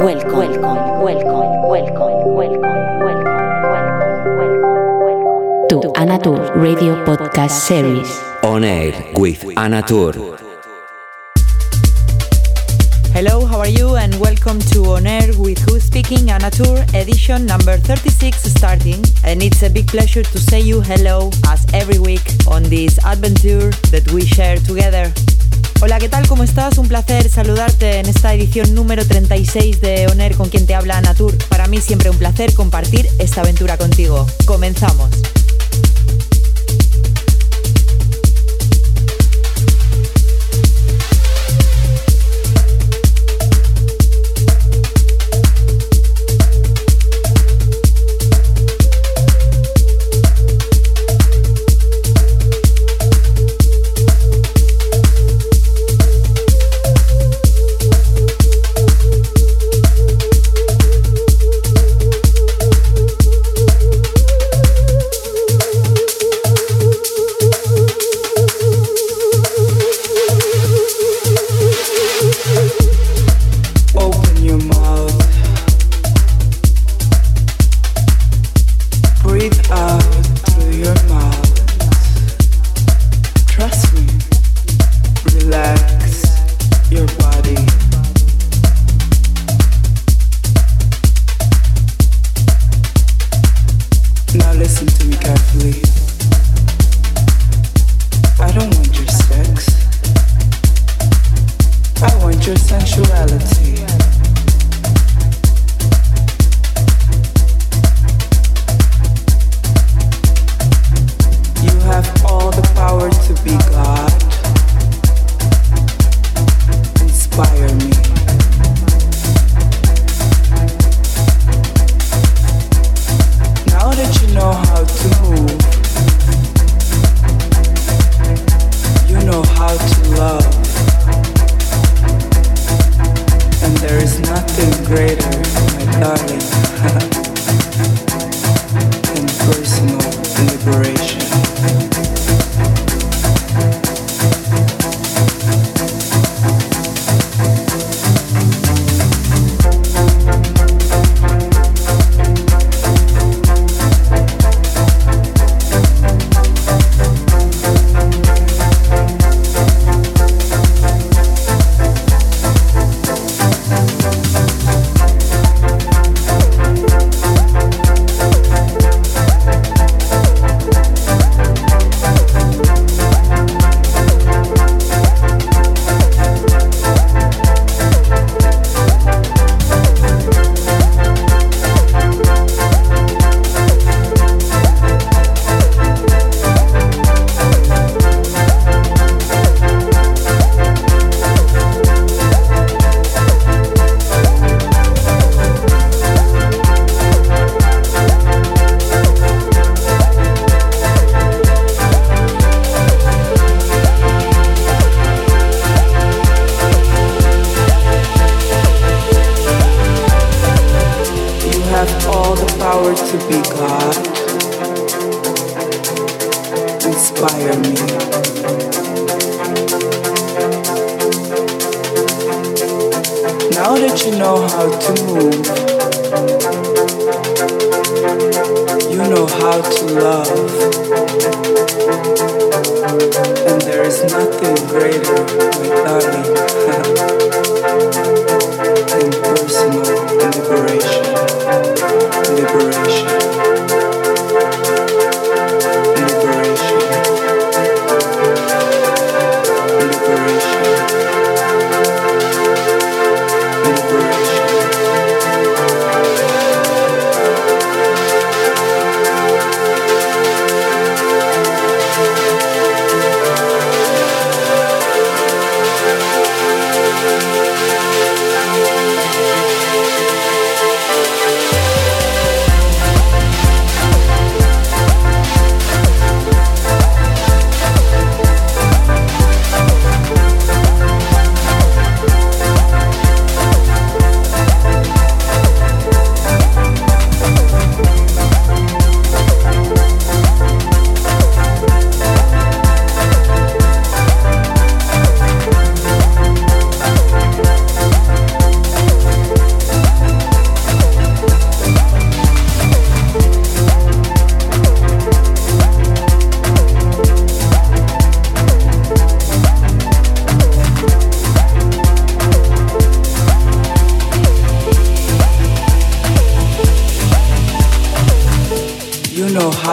Welcome to Anna Tour Radio Podcast Series. On air with Anna Tour. Hello, how are you? And welcome to On Air with Who's Speaking, Anna Tour, edition number 36 starting. And it's a big pleasure to say you hello as every week on this adventure that we share together. Hola, ¿qué tal? ¿Cómo estás? Un placer saludarte en esta edición número 36 de On Air con quien te habla Anna Tour. Para mí siempre un placer compartir esta aventura contigo. Comenzamos.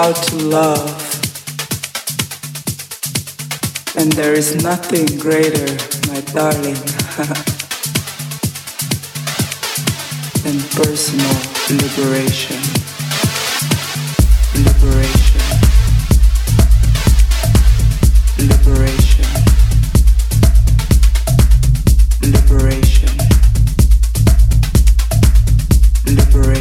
how to love, and there is nothing greater, my darling, than personal liberation. Liberation. Liberation. Liberation. Liberation.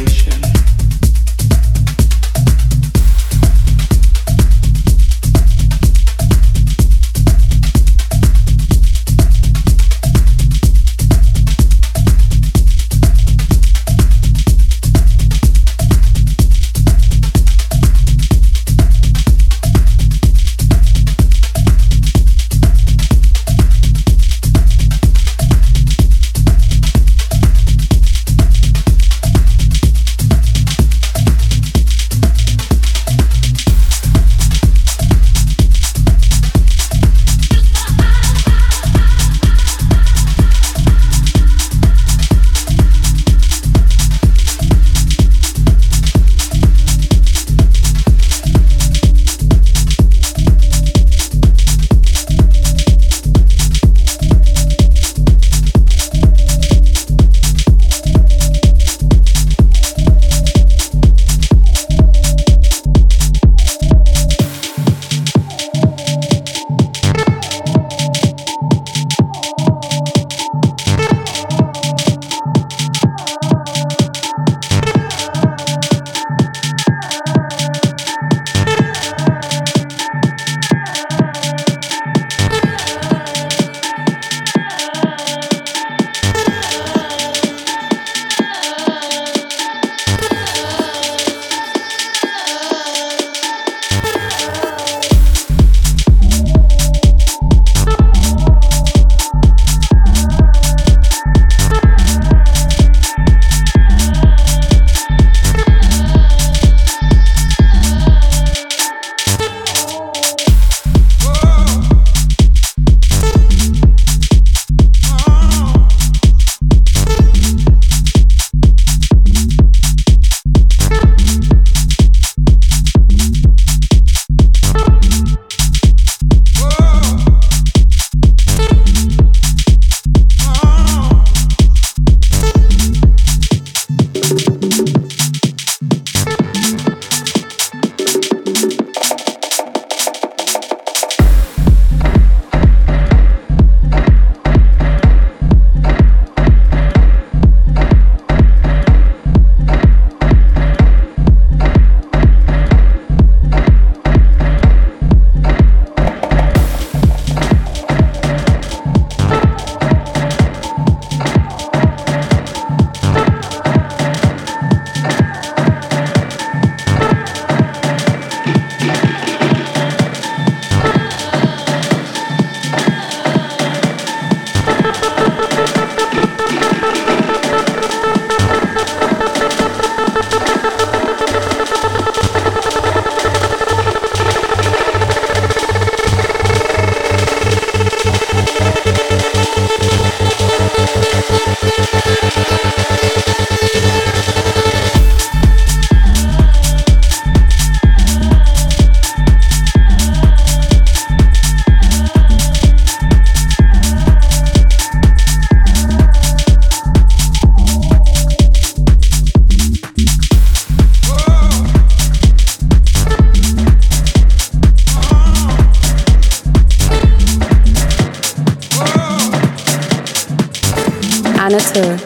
Anna Tour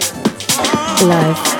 live.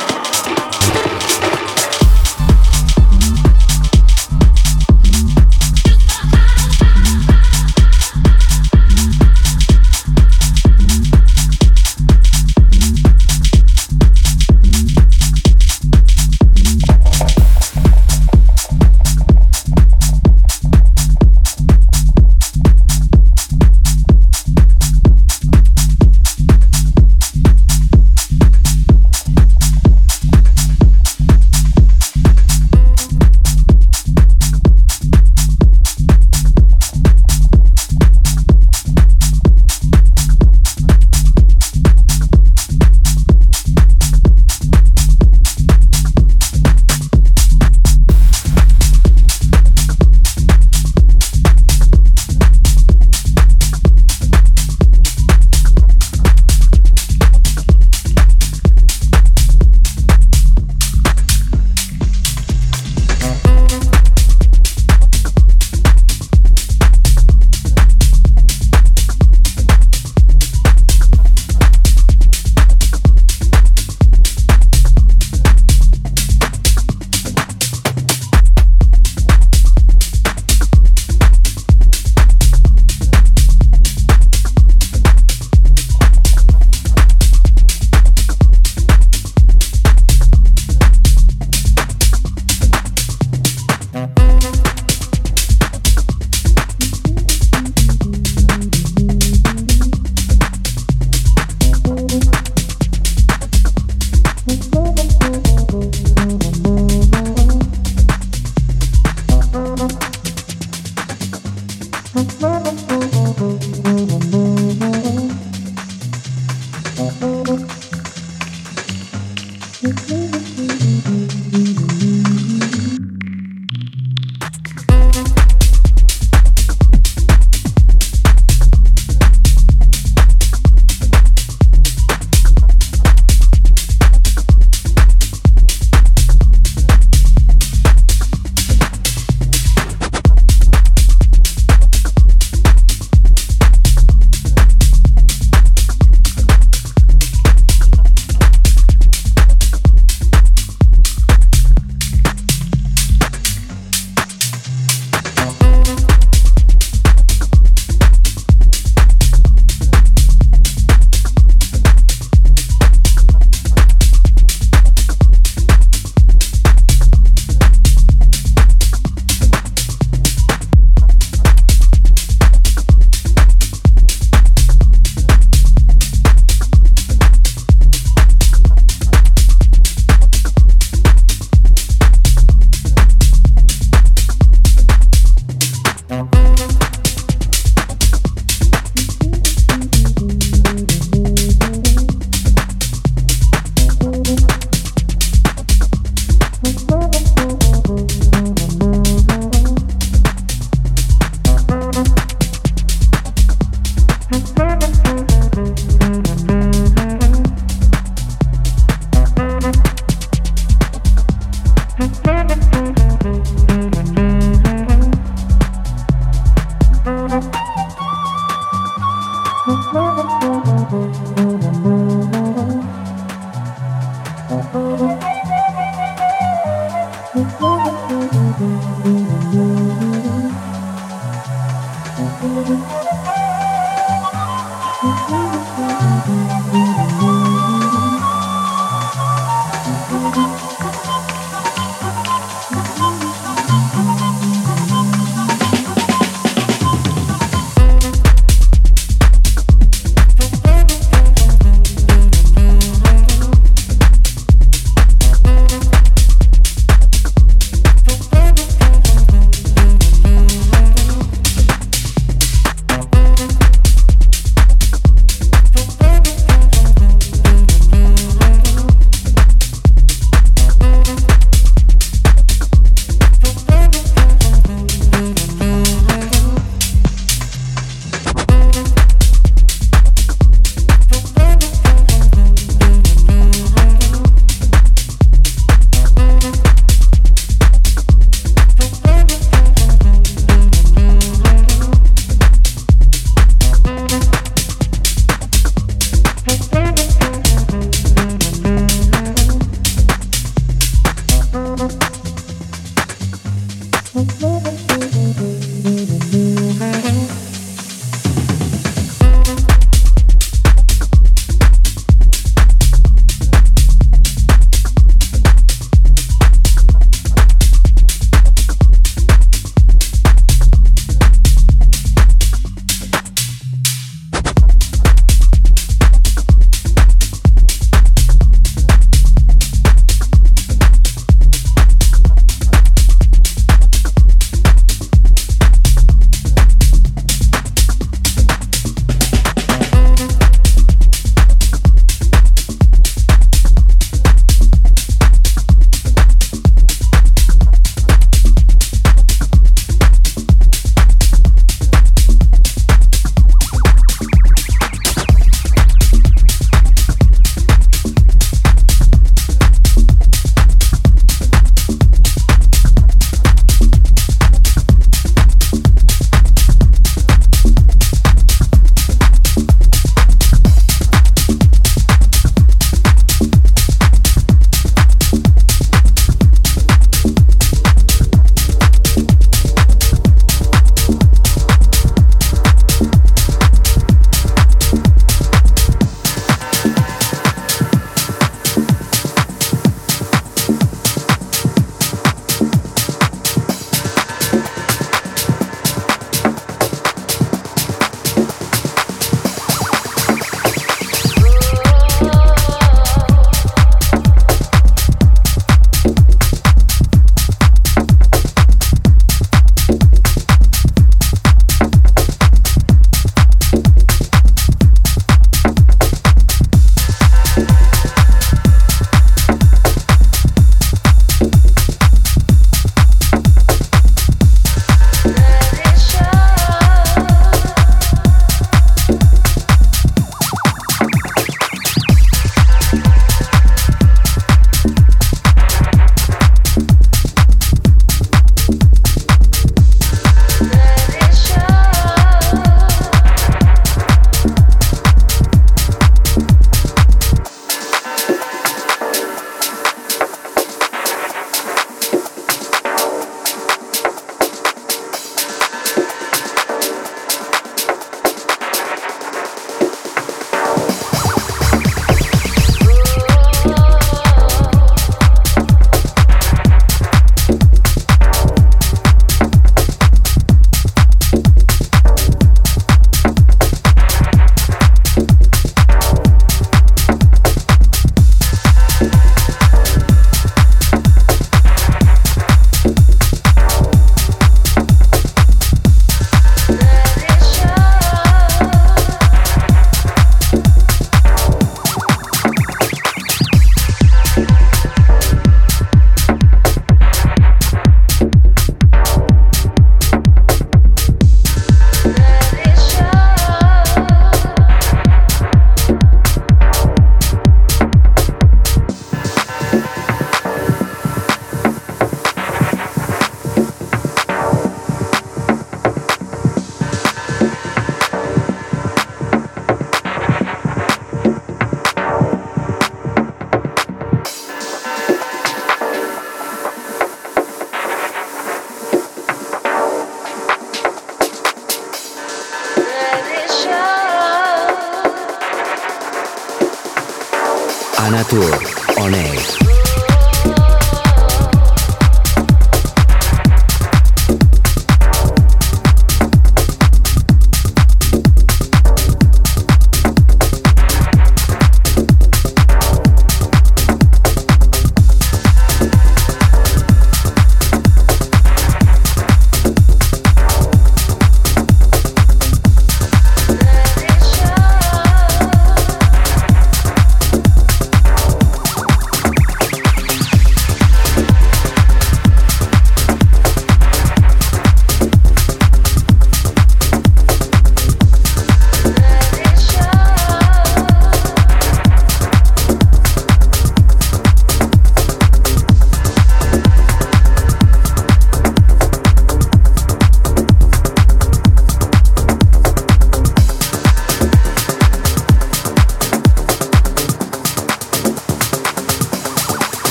Anna Tour on air.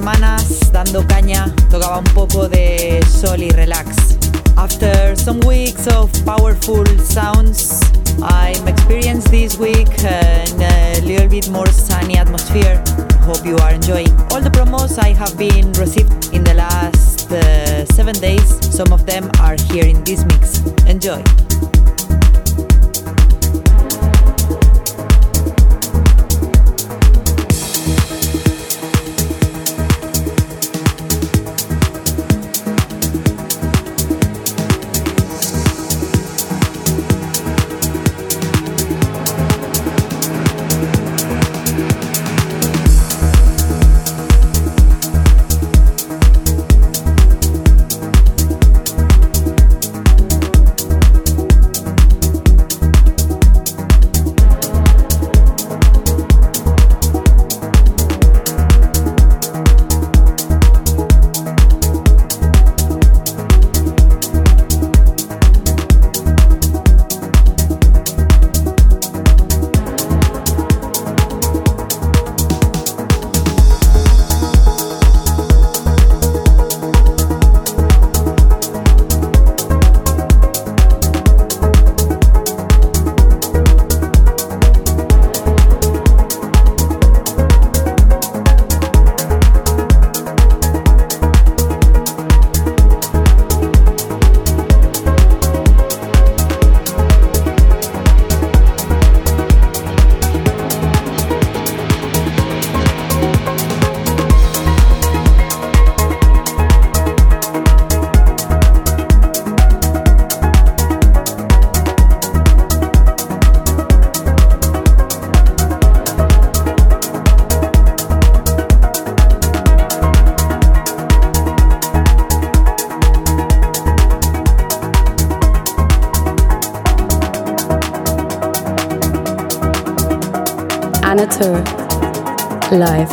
semanas dando caña, tocaba un poco de sol y relax. After some weeks of powerful sounds, I'm experienced this week in a little bit more sunny atmosphere. Hope you are enjoying all the promos I have been received in the last 7 days. Some of them are here in this mix. Enjoy. Anna Tour live.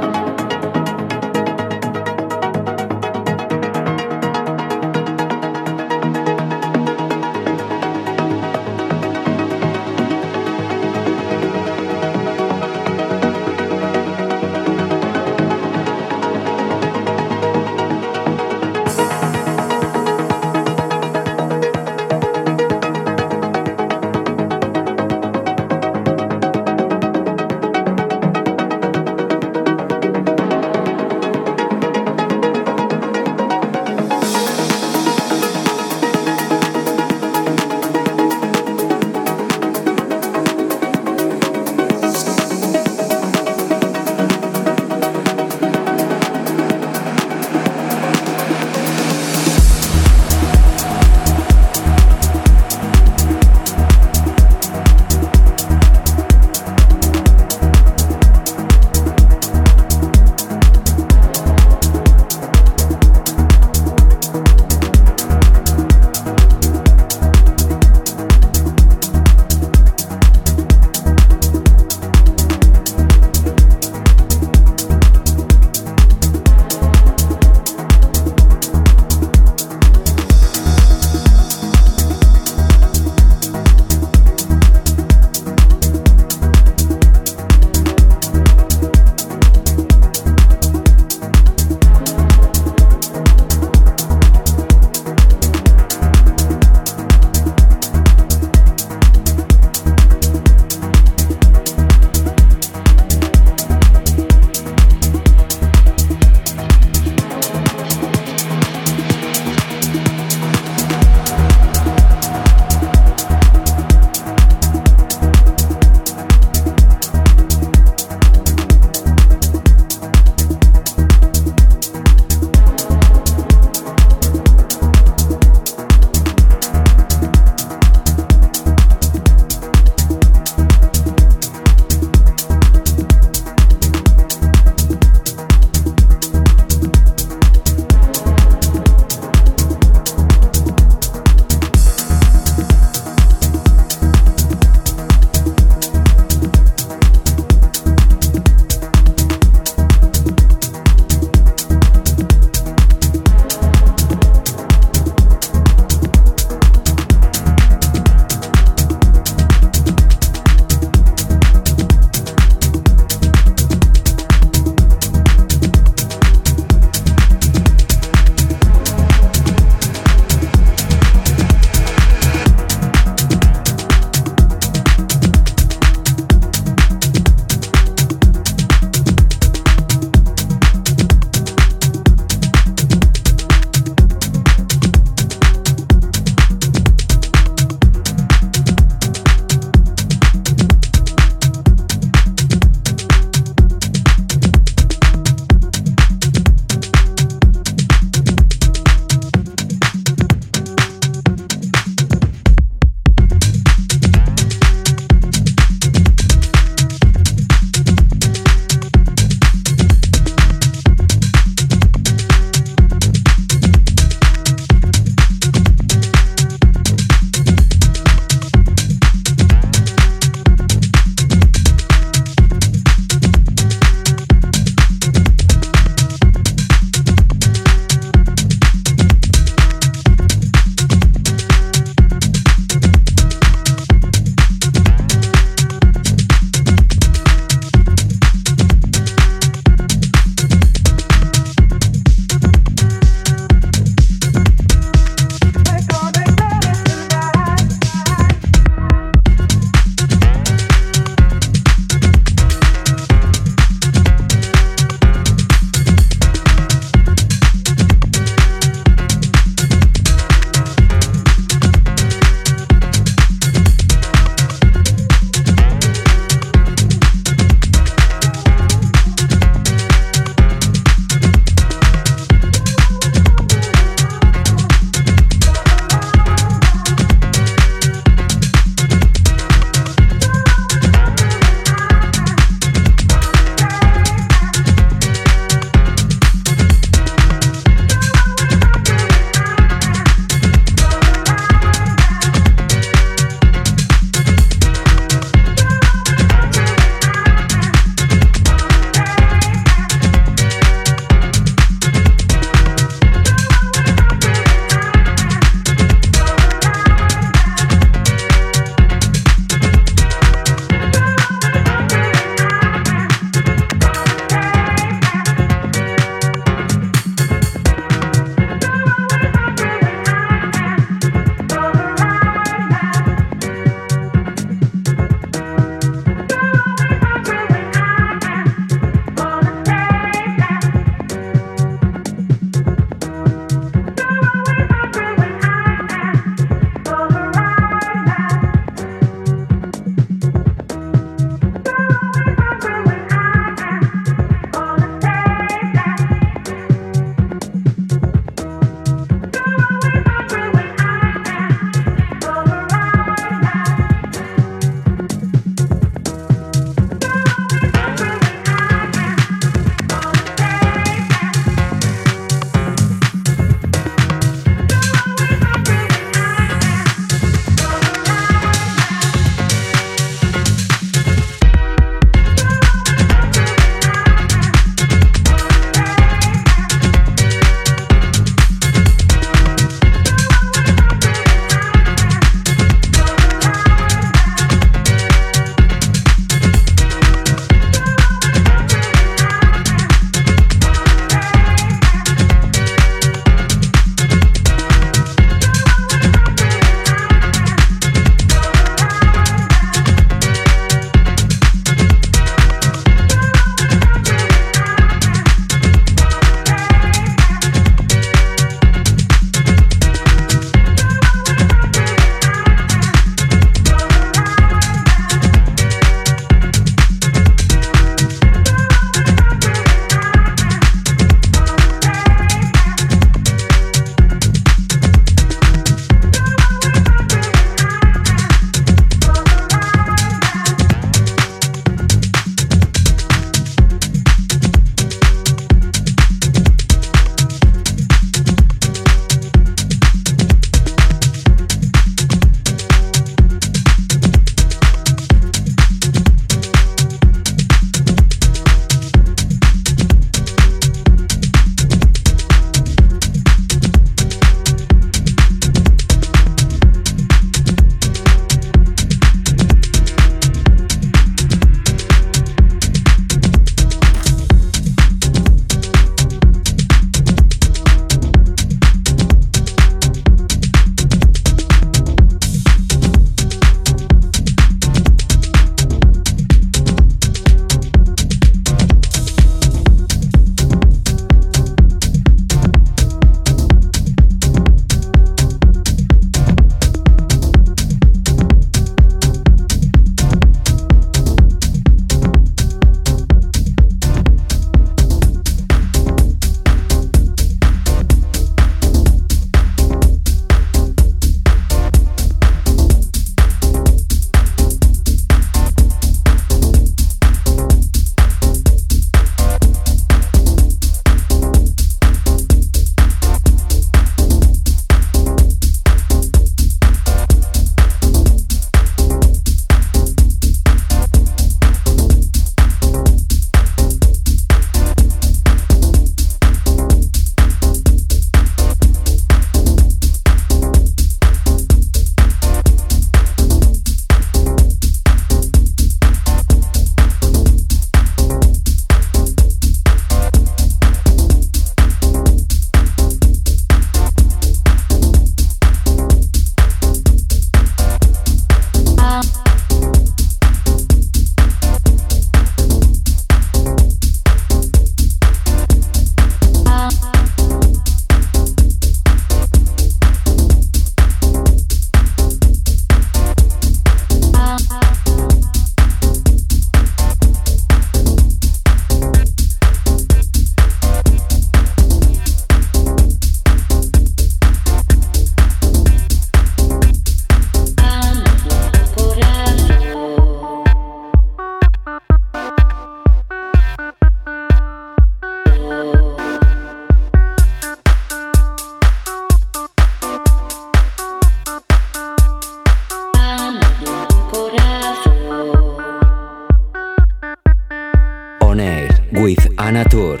Anna Tour.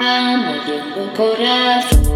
Amo tu corazón.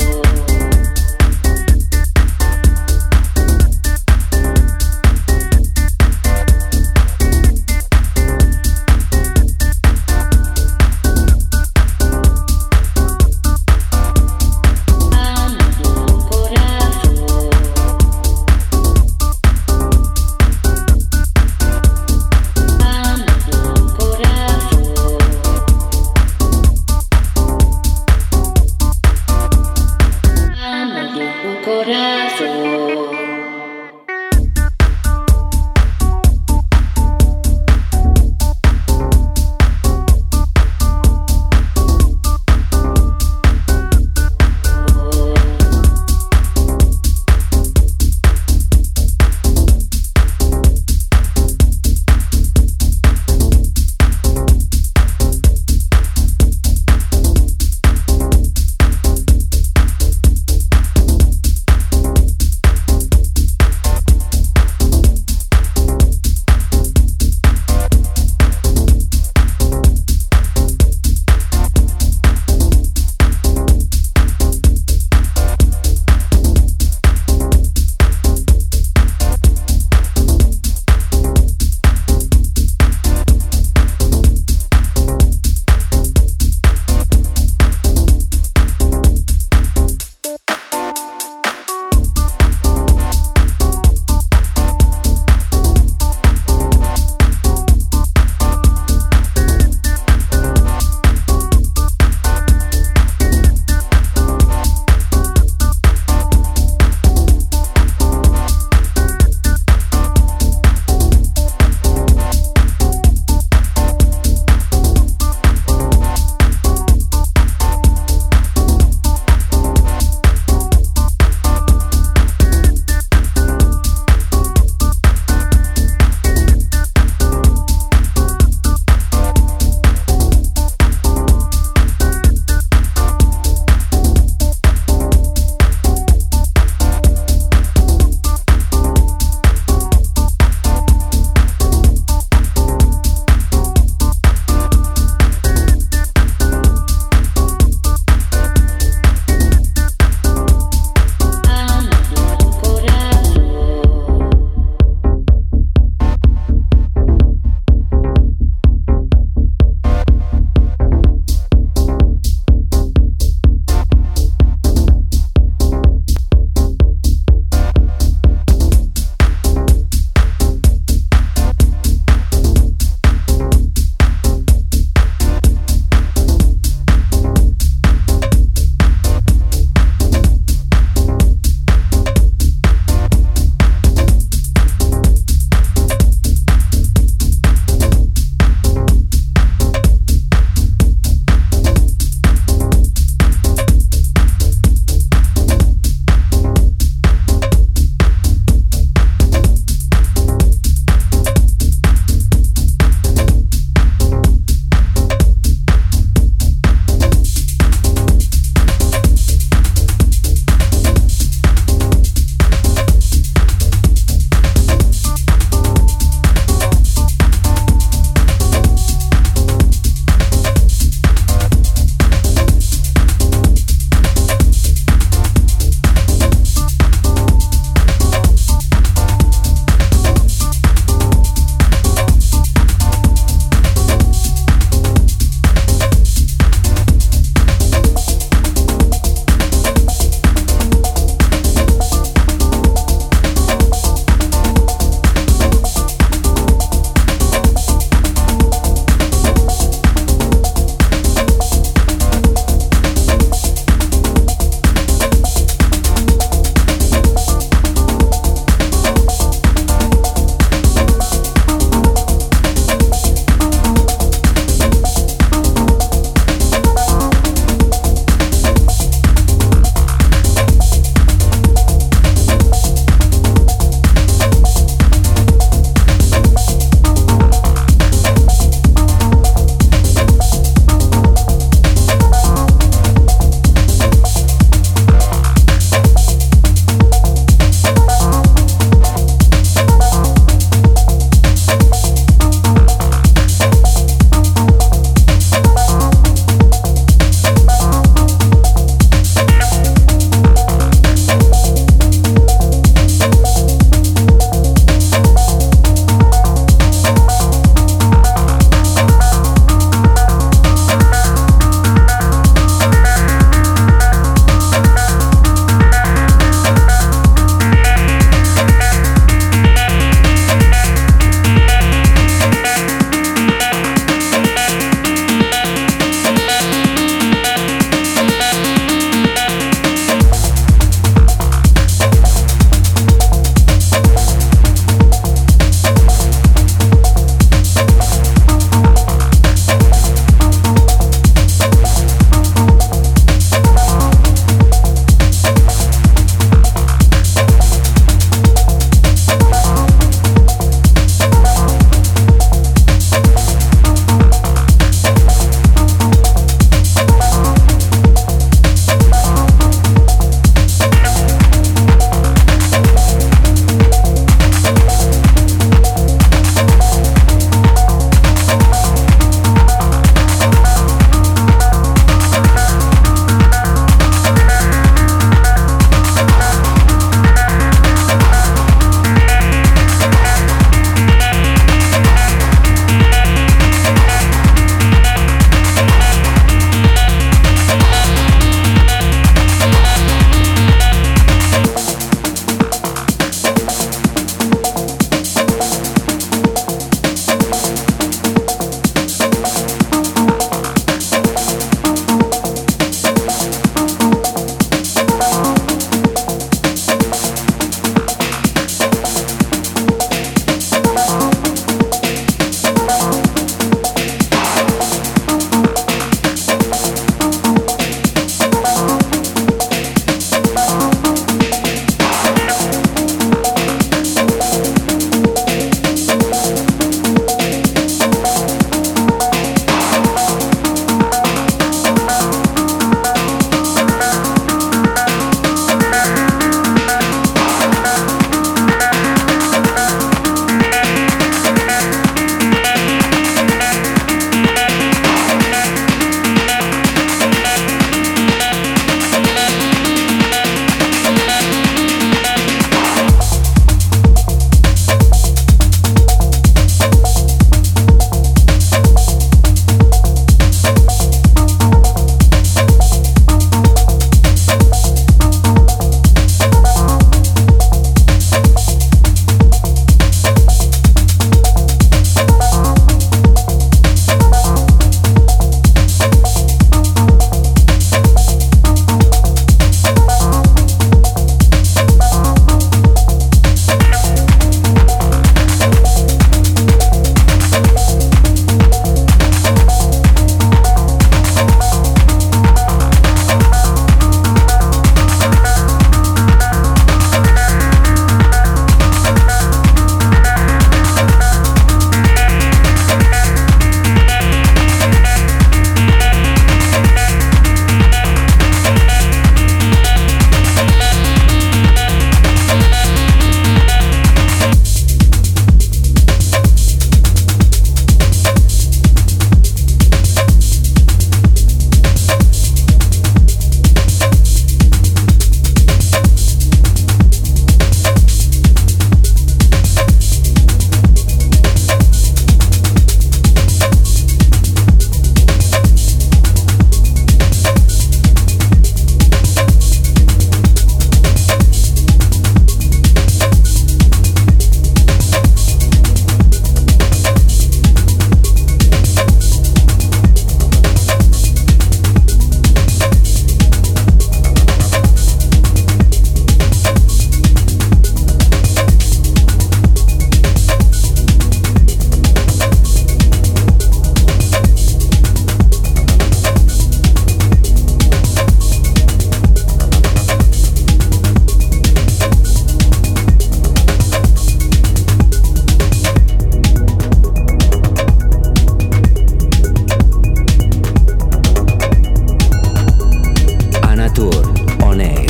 Tour On Air.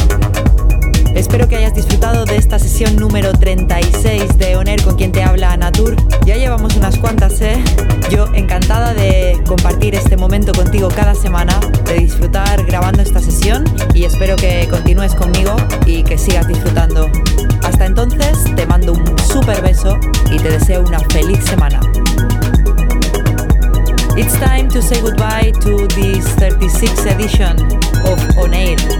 Espero que hayas disfrutado de esta sesión número 36 de On Air con quien te habla Anna Tour. Ya llevamos unas cuantas, Yo encantada de compartir este momento contigo cada semana, de disfrutar grabando esta sesión, y espero que continúes conmigo y que sigas disfrutando. Hasta entonces, te mando un súper beso y te deseo una feliz semana. It's time to say goodbye to this 36th edition of On Air.